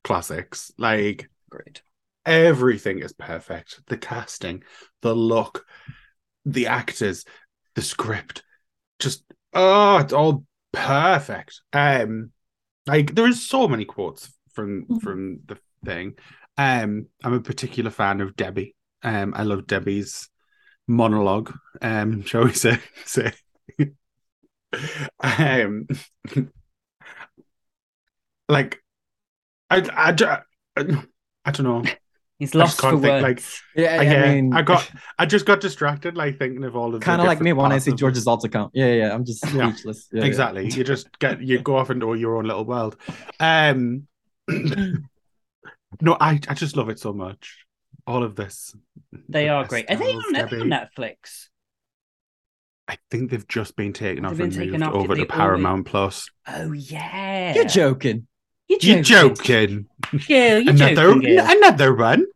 classics. Like, great. Everything is perfect. The casting, the look, the actors, the script. Just, oh, it's all perfect. Um, like, there is so many quotes from from the thing. Um, I'm a particular fan of Debbie. Um, I love Debbie's monologue, um, shall we say. say. um, like, I, I, I, I don't know. He's lost for words. Like, yeah, yeah, I, I mean, I got, I just got distracted, like thinking of all of. Kind of like me when I see George's alt account. Yeah, yeah, I'm just yeah. speechless. Yeah, exactly. Yeah. You just get, you go off into your own little world. Um, no, I, I just love it so much. All of this. They the are great. Are they on, are they on Netflix? I think they've just been taken they've off been and taken moved off. over Did to Paramount always... Plus. Oh yeah, you're joking. You're joking. You're joking. Girl, you're another, joking. Girl. Another one.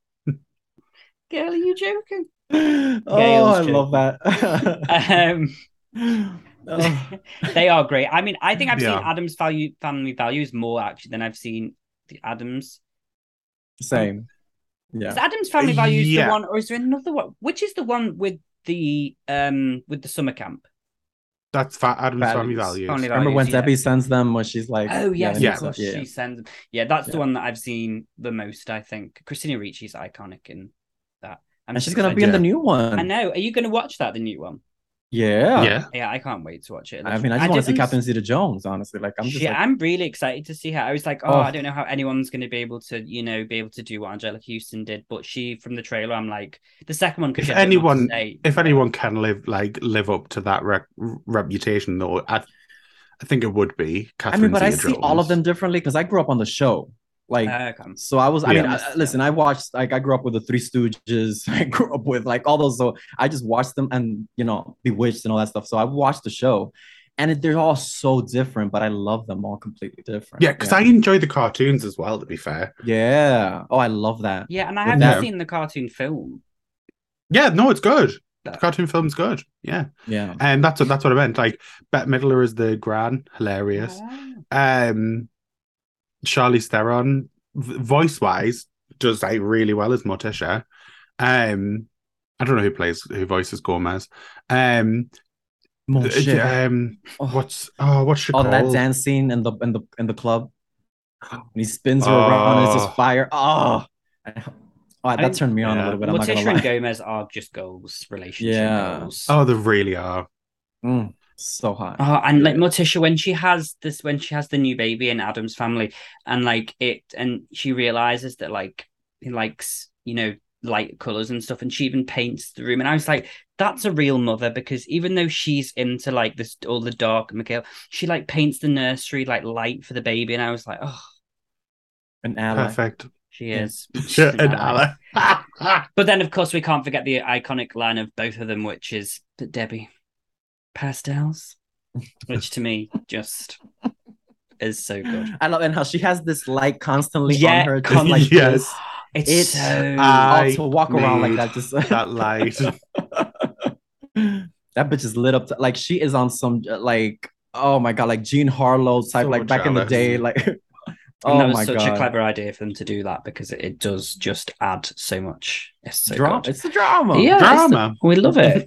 Girl, are you joking? Oh, Gail's I joking. love that. um, oh. They are great. I mean, I think I've yeah. seen Addams value, Family Values more actually than I've seen the Addams. Same. Yeah. Is Addams Family Values yeah. the one, or is there another one? Which is the one with? The um with the summer camp. That's Fat Addams Values. Family Values. Family Values. Remember when yeah. Debbie sends them, when she's like, "Oh yeah, yeah, yeah. she yeah. sends." Them. Yeah, that's yeah. the one that I've seen the most. I think Christina Ricci's iconic in that, I'm and she's gonna be in the new one. I know. Are you gonna watch that? The new one. Yeah, yeah, yeah. I can't wait to watch it. Like, I mean, I just I want to see Captain Zeta Jones. Honestly, like I'm just. Yeah, like... I'm really excited to see her. I was like, oh, oh, I don't know how anyone's going to be able to, you know, be able to do what Angelica Houston did, but she from the trailer, I'm like, the second one. If anyone, say, if yeah. anyone can live like live up to that re- reputation, though, I, I think it would be. Catherine I mean, but Zeta I see Jones. all of them differently because I grew up on the show. Like, uh, okay. so I was, I yeah. mean, I, listen, I watched, like, I grew up with the Three Stooges. I grew up with, like, all those. So I just watched them and, you know, Bewitched and all that stuff. So I watched the show and it, they're all so different, but I love them all completely different. Yeah, because yeah. I enjoy the cartoons as well, to be fair. Yeah. Oh, I love that. Yeah, and I haven't yeah. seen the cartoon film. Yeah, no, it's good. The cartoon film's good. Yeah. Yeah. And that's what, that's what I meant. Like, Bette Midler is the gran. Hilarious. Yeah. Um... Charlize Theron, voice wise, does like really well as Morticia. Um, I don't know who plays who voices Gomez. Um, Morticia. Um, oh. What's oh, what's she oh, called? That dance scene in the in the in the club. And he spins her oh. around and it's just fire. Oh, oh that turned me on yeah. a little bit. I'm Morticia not gonna and Gomez are just goals, relationship yeah. goals. Oh, they really are. Mm. So hot. Oh, and like Morticia, when she has this, when she has the new baby in Addams Family, and like it, and she realizes that like he likes, you know, light colors and stuff, and she even paints the room. And I was like, that's a real mother, because even though she's into like this, all the dark, Mikhail, she like paints the nursery like light for the baby. And I was like, oh, an ally. Perfect. She is. She's an ally. ally. But then, of course, we can't forget the iconic line of both of them, which is Debbie. Pastels, which to me just is so good. I love it how she has this light constantly yeah, on her. Just con- like yes, it's, it's so I to walk around like that. Just that light. That that bitch is lit up. To, like, she is on some, like, oh my God, like Jean Harlow type, so like back jealous. in the day. Like, oh that was my such God. a clever idea for them to do that, because it, it does just add so much. It's so Dra- good. It's the drama. Yeah, drama. The, we love it.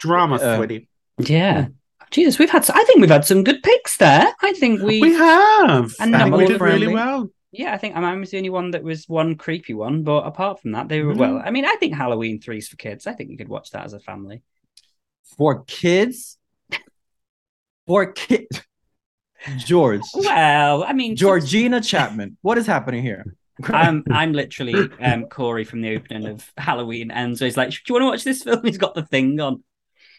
Drama, sweetie. Uh, yeah. Jesus, we've had, I think we've had some good picks there. I think we... We have. And I think we did friendly. really well. Yeah, I think I was the only one that was one creepy one, but apart from that, they were mm-hmm. well. I mean, I think Halloween three's for kids. I think you could watch that as a family. For kids? For kids? George. Well, I mean... Georgina Chapman. What is happening here? I'm, I'm literally um, Corey from the opening of Halloween Ends. So he's like, do you want to watch this film? He's got the thing on.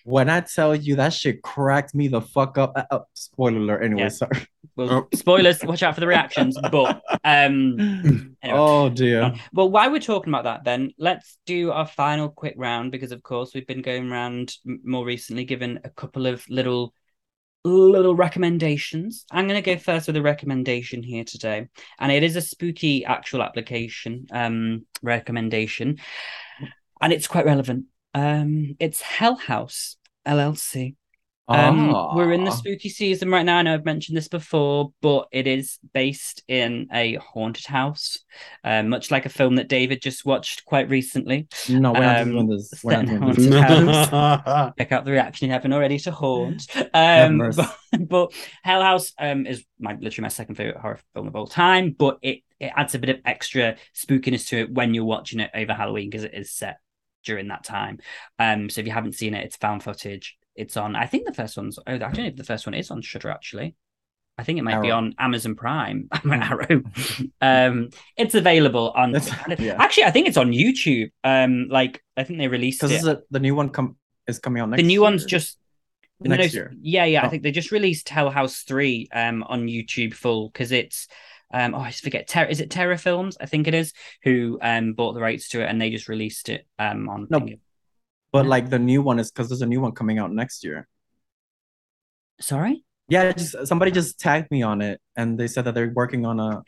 When I tell you that shit cracked me the fuck up. Uh, oh, spoiler alert. Anyway, yeah. sorry. Well, spoilers. Watch out for the reactions. But um, anyway. Oh dear. Well, while we're talking about that, then let's do our final quick round, because of course we've been going around more recently, giving a couple of little little recommendations. I'm going to go first with a recommendation here today, and it is a spooky actual application um recommendation, and it's quite relevant. Um, it's Hell House L L C. Um, oh. We're in the spooky season right now. I know I've mentioned this before, but it is based in a haunted house, uh, much like a film that David just watched quite recently. No, we're not um, doing this. We're not doing this. House. Check out the reaction you haven't already to Haunt. Um, but, but Hell House um, is my literally my second favorite horror film of all time. But it, it adds a bit of extra spookiness to it when you're watching it over Halloween, because it is set during that time. Um, so if you haven't seen it, it's found footage. It's on, I think the first one's, oh, I don't know if the first one is on Shudder, actually. I think it might Arrow. be on Amazon Prime. Arrow. um, it's available on, yeah. actually, I think it's on YouTube. Um, like, I think they released it. Because the new one com- is coming out next year. The new year. one's just... Next no, year. Yeah, yeah, oh. I think they just released Hell House three um, on YouTube full, because it's, um, oh, I forget, Ter- is it Terror Films? I think it is, who um, bought the rights to it, and they just released it um, on... No. But like the new one is, because there's a new one coming out next year. Sorry? Yeah, just, somebody just tagged me on it, and they said that they're working on a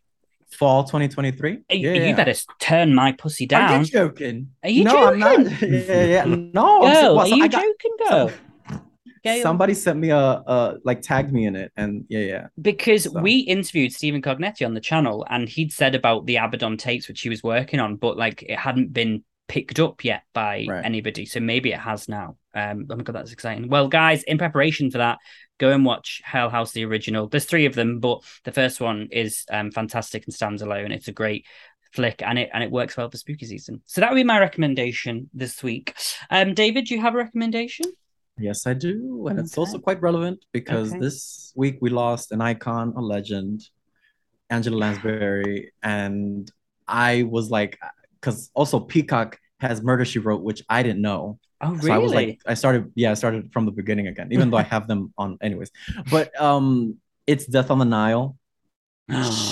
fall twenty twenty-three. Are, yeah. You better turn my pussy down. Are you joking? Are you no, joking? No, I'm not. Yeah, yeah. No, girl, so, well, so are you I got, joking, girl? So, Gail. Somebody sent me a, a, like tagged me in it, and yeah, yeah. Because so. we interviewed Stephen Cognetti on the channel, and he'd said about the Abaddon tapes, which he was working on, but like it hadn't been picked up yet by right. anybody, so maybe it has now. Um oh my God, that's exciting. Well, guys, in preparation for that, go and watch Hell House, the original. There's three of them, but the first one is um fantastic and stands alone. It's a great flick, and it and it works well for spooky season. So that would be my recommendation this week. um David, do you have a recommendation? Yes, I do, and okay. it's also quite relevant, because okay. this week we lost an icon, a legend, Angela Lansbury, and I was like, because also Peacock has Murder, She Wrote, which I didn't know. Oh, really? So I was like, I started, yeah, I started from the beginning again, even though I have them on anyways. But um, it's Death on the Nile.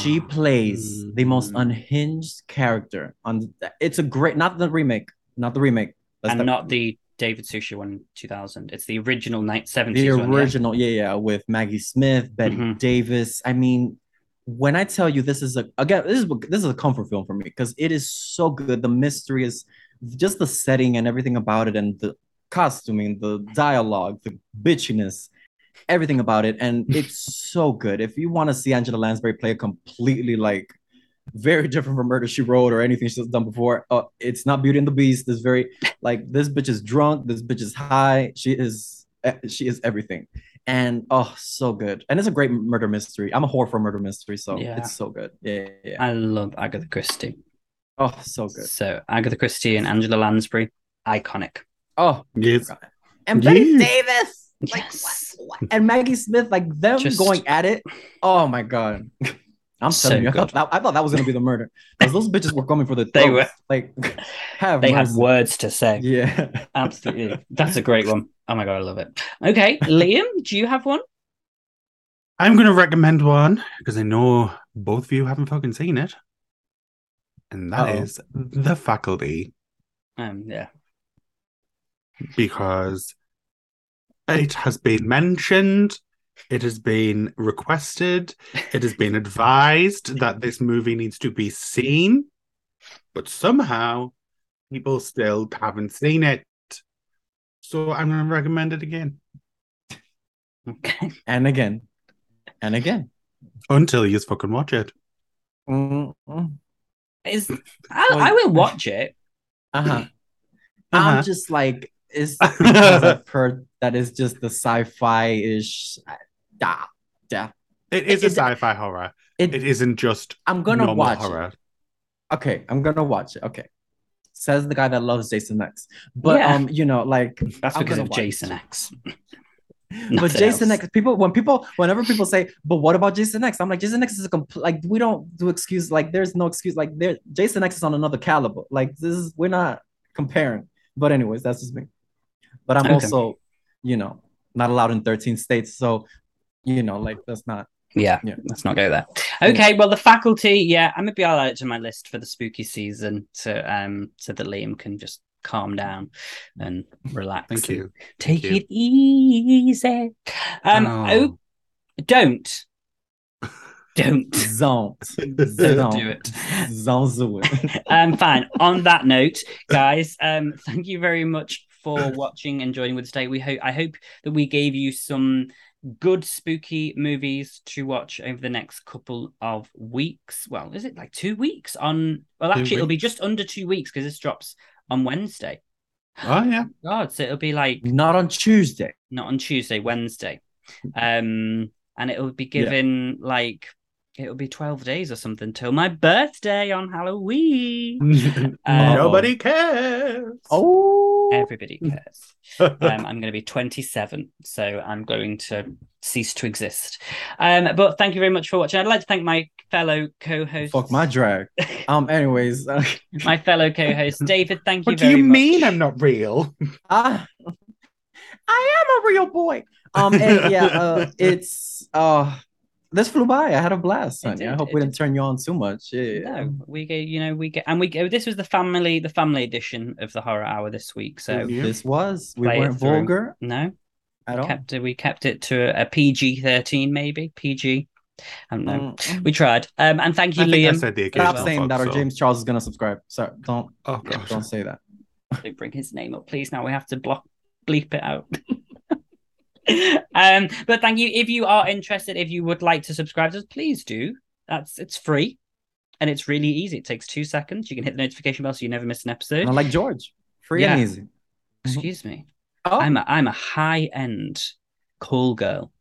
She plays the most unhinged character. On It's a great, not the remake, not the remake. That's and the, not the David Suchet one in two thousand. It's the original seventies. The original, one, yeah. yeah, yeah, with Maggie Smith, Betty mm-hmm. Davis. I mean... When I tell you this is a again, this is this is a comfort film for me, because it is so good. The mystery is just the setting and everything about it, and the costuming, the dialogue, the bitchiness, everything about it, and it's so good. If you want to see Angela Lansbury play a completely like very different from Murder She Wrote or anything she's done before, uh, it's not Beauty and the Beast. This very like this bitch is drunk. This bitch is high. She is she is everything. And oh, so good. And it's a great murder mystery. I'm a whore for murder mystery, so yeah. it's so good. Yeah, yeah, I love Agatha Christie. Oh, so good. So Agatha Christie and Angela Lansbury, iconic. Oh, yes. And Betty Davis. Like, yes. What, what? And Maggie Smith, like them Just... going at it. Oh my God. I'm so telling you, I thought, that, I thought that was going to be the murder. Because those bitches were coming for the They were. Like, have They mercy. had words to say. Yeah. Absolutely. That's a great one. Oh my God, I love it. Okay, Liam, do you have one? I'm going to recommend one, because I know both of you haven't fucking seen it. And that Uh-oh. is The Faculty. Um, yeah. Because it has been mentioned... It has been requested, it has been advised that this movie needs to be seen, but somehow people still haven't seen it. So I'm going to recommend it again. And again. And again. Until you fucking watch it. Mm-hmm. Is I, I will watch it. Uh-huh. I'm uh-huh. just like, it's because I've heard that is just the sci-fi-ish. Da, da. It is it, a sci-fi horror. It, it isn't just I'm gonna normal watch horror. It. Okay, I'm gonna watch it. Okay. Says the guy that loves Jason X. But yeah. um, you know, like that's I'm because of Jason it. X. But Jason else. X, people when people whenever people say, but what about Jason X? I'm like, Jason X is a complete like we don't do excuse, like there's no excuse, like there Jason X is on another caliber. Like this is we're not comparing. But anyways, that's just me. But I'm okay. also, you know, not allowed in thirteen states. So, you know, like that's not Yeah, yeah, let's not go there. Okay, yeah. Well, The Faculty, yeah, I'm going to be all out to my list for the spooky season so um, so that Liam can just calm down and relax. Thank you. Take Thank you. It easy. Um, oh. oh, Don't. Don't. Don't. Don't do it. Don't do it. um, fine. On that note, guys, um, thank you very much for watching and joining with us today. We hope I hope that we gave you some good spooky movies to watch over the next couple of weeks. Well, is it like two weeks on? Well, actually, two it'll weeks. Be just under two weeks because this drops on Wednesday. Oh yeah, God! So it'll be like not on Tuesday, not on Tuesday, Wednesday, um, and it'll be given yeah. like it'll be twelve days or something till my birthday on Halloween. um, Nobody cares. Oh. Everybody cares. um, I'm going to be twenty-seven, so I'm going to cease to exist. Um, but thank you very much for watching. I'd like to thank my fellow co-host. Fuck my drag. Um. Anyways, uh... my fellow co-host David. Thank you. What very do you much. Mean I'm not real? Uh, I am a real boy. Um. And yeah. Uh, it's. Uh, this flew by. I had a blast, Sonia. I hope we didn't turn you on too much. Yeah. No, we get, you know, we get, and we go. This was the family, the family edition of the Horror Hour this week. So yeah. This was. We weren't vulgar. No, at all. Kept, we kept it to a P G thirteen, maybe P G. I don't know. Mm. We tried. Um, and thank you, I Liam. Think Stop well. saying that, or so. James Charles is going to subscribe. So don't. Oh, yeah, don't say that. Don't bring his name up, please. Now we have to block, bleep it out. Um, but thank you. If you are interested, if you would like to subscribe to us, please do. That's it's free and it's really easy. It takes two seconds. You can hit the notification bell so you never miss an episode. Not like George. Free yeah. and easy. Excuse me. Oh. I'm a I'm a high end cool girl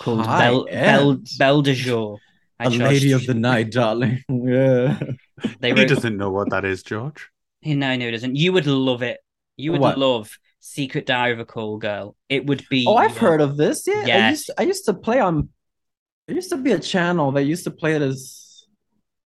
called Belle, Belle, Belle de Jour. I a charged... lady of the night, darling. Yeah. They wrote... He doesn't know what that is, George. No, no, he doesn't. You would love it. You would what? love Secret Diary of a Call Girl. It would be. Oh, I've heard of this. Yeah, yes. I, used to, I used to play on. There used to be a channel that used to play it as.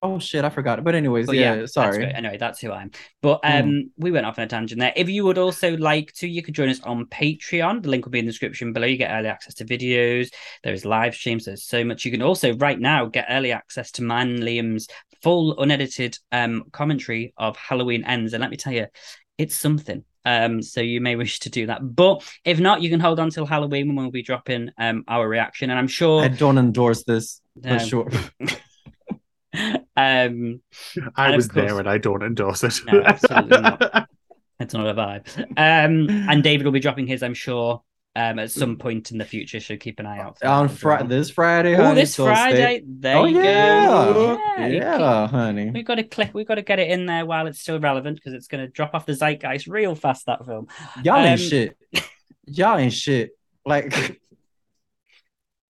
Oh shit, I forgot it. But anyways, but yeah, yeah. Sorry. That's anyway, that's who I am. But um, mm. we went off on a tangent there. If you would also like to, you could join us on Patreon. The link will be in the description below. You get early access to videos. There is live streams. There's so much. You can also right now get early access to Man Liam's full unedited um commentary of Halloween Ends. And let me tell you, it's something. Um, so you may wish to do that, but if not, you can hold on till Halloween when we'll be dropping um our reaction. And I'm sure I don't endorse this for um, sure. um, I was course... there, and I don't endorse it. No, absolutely not. It's not a vibe. Um, and David will be dropping his, I'm sure, um, at some point in the future. So keep an eye out for on Friday. This Friday, oh, this Friday. Stay... There oh, you yeah. go. Yeah, yeah keep... honey. We got to click. We got to get it in there while it's still relevant because it's going to drop off the zeitgeist real fast. That film. Y'all um... ain't shit. Y'all ain't shit. Like.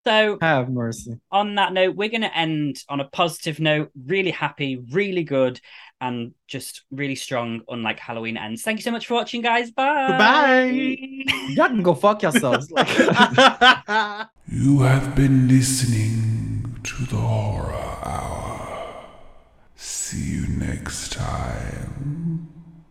So have mercy. On that note, we're going to end on a positive note. Really happy. Really good. And just really strong, unlike Halloween Ends. Thank you so much for watching, guys. Bye. Bye. Y'all can go fuck yourselves. You have been listening to the Horror Hour. See you next time.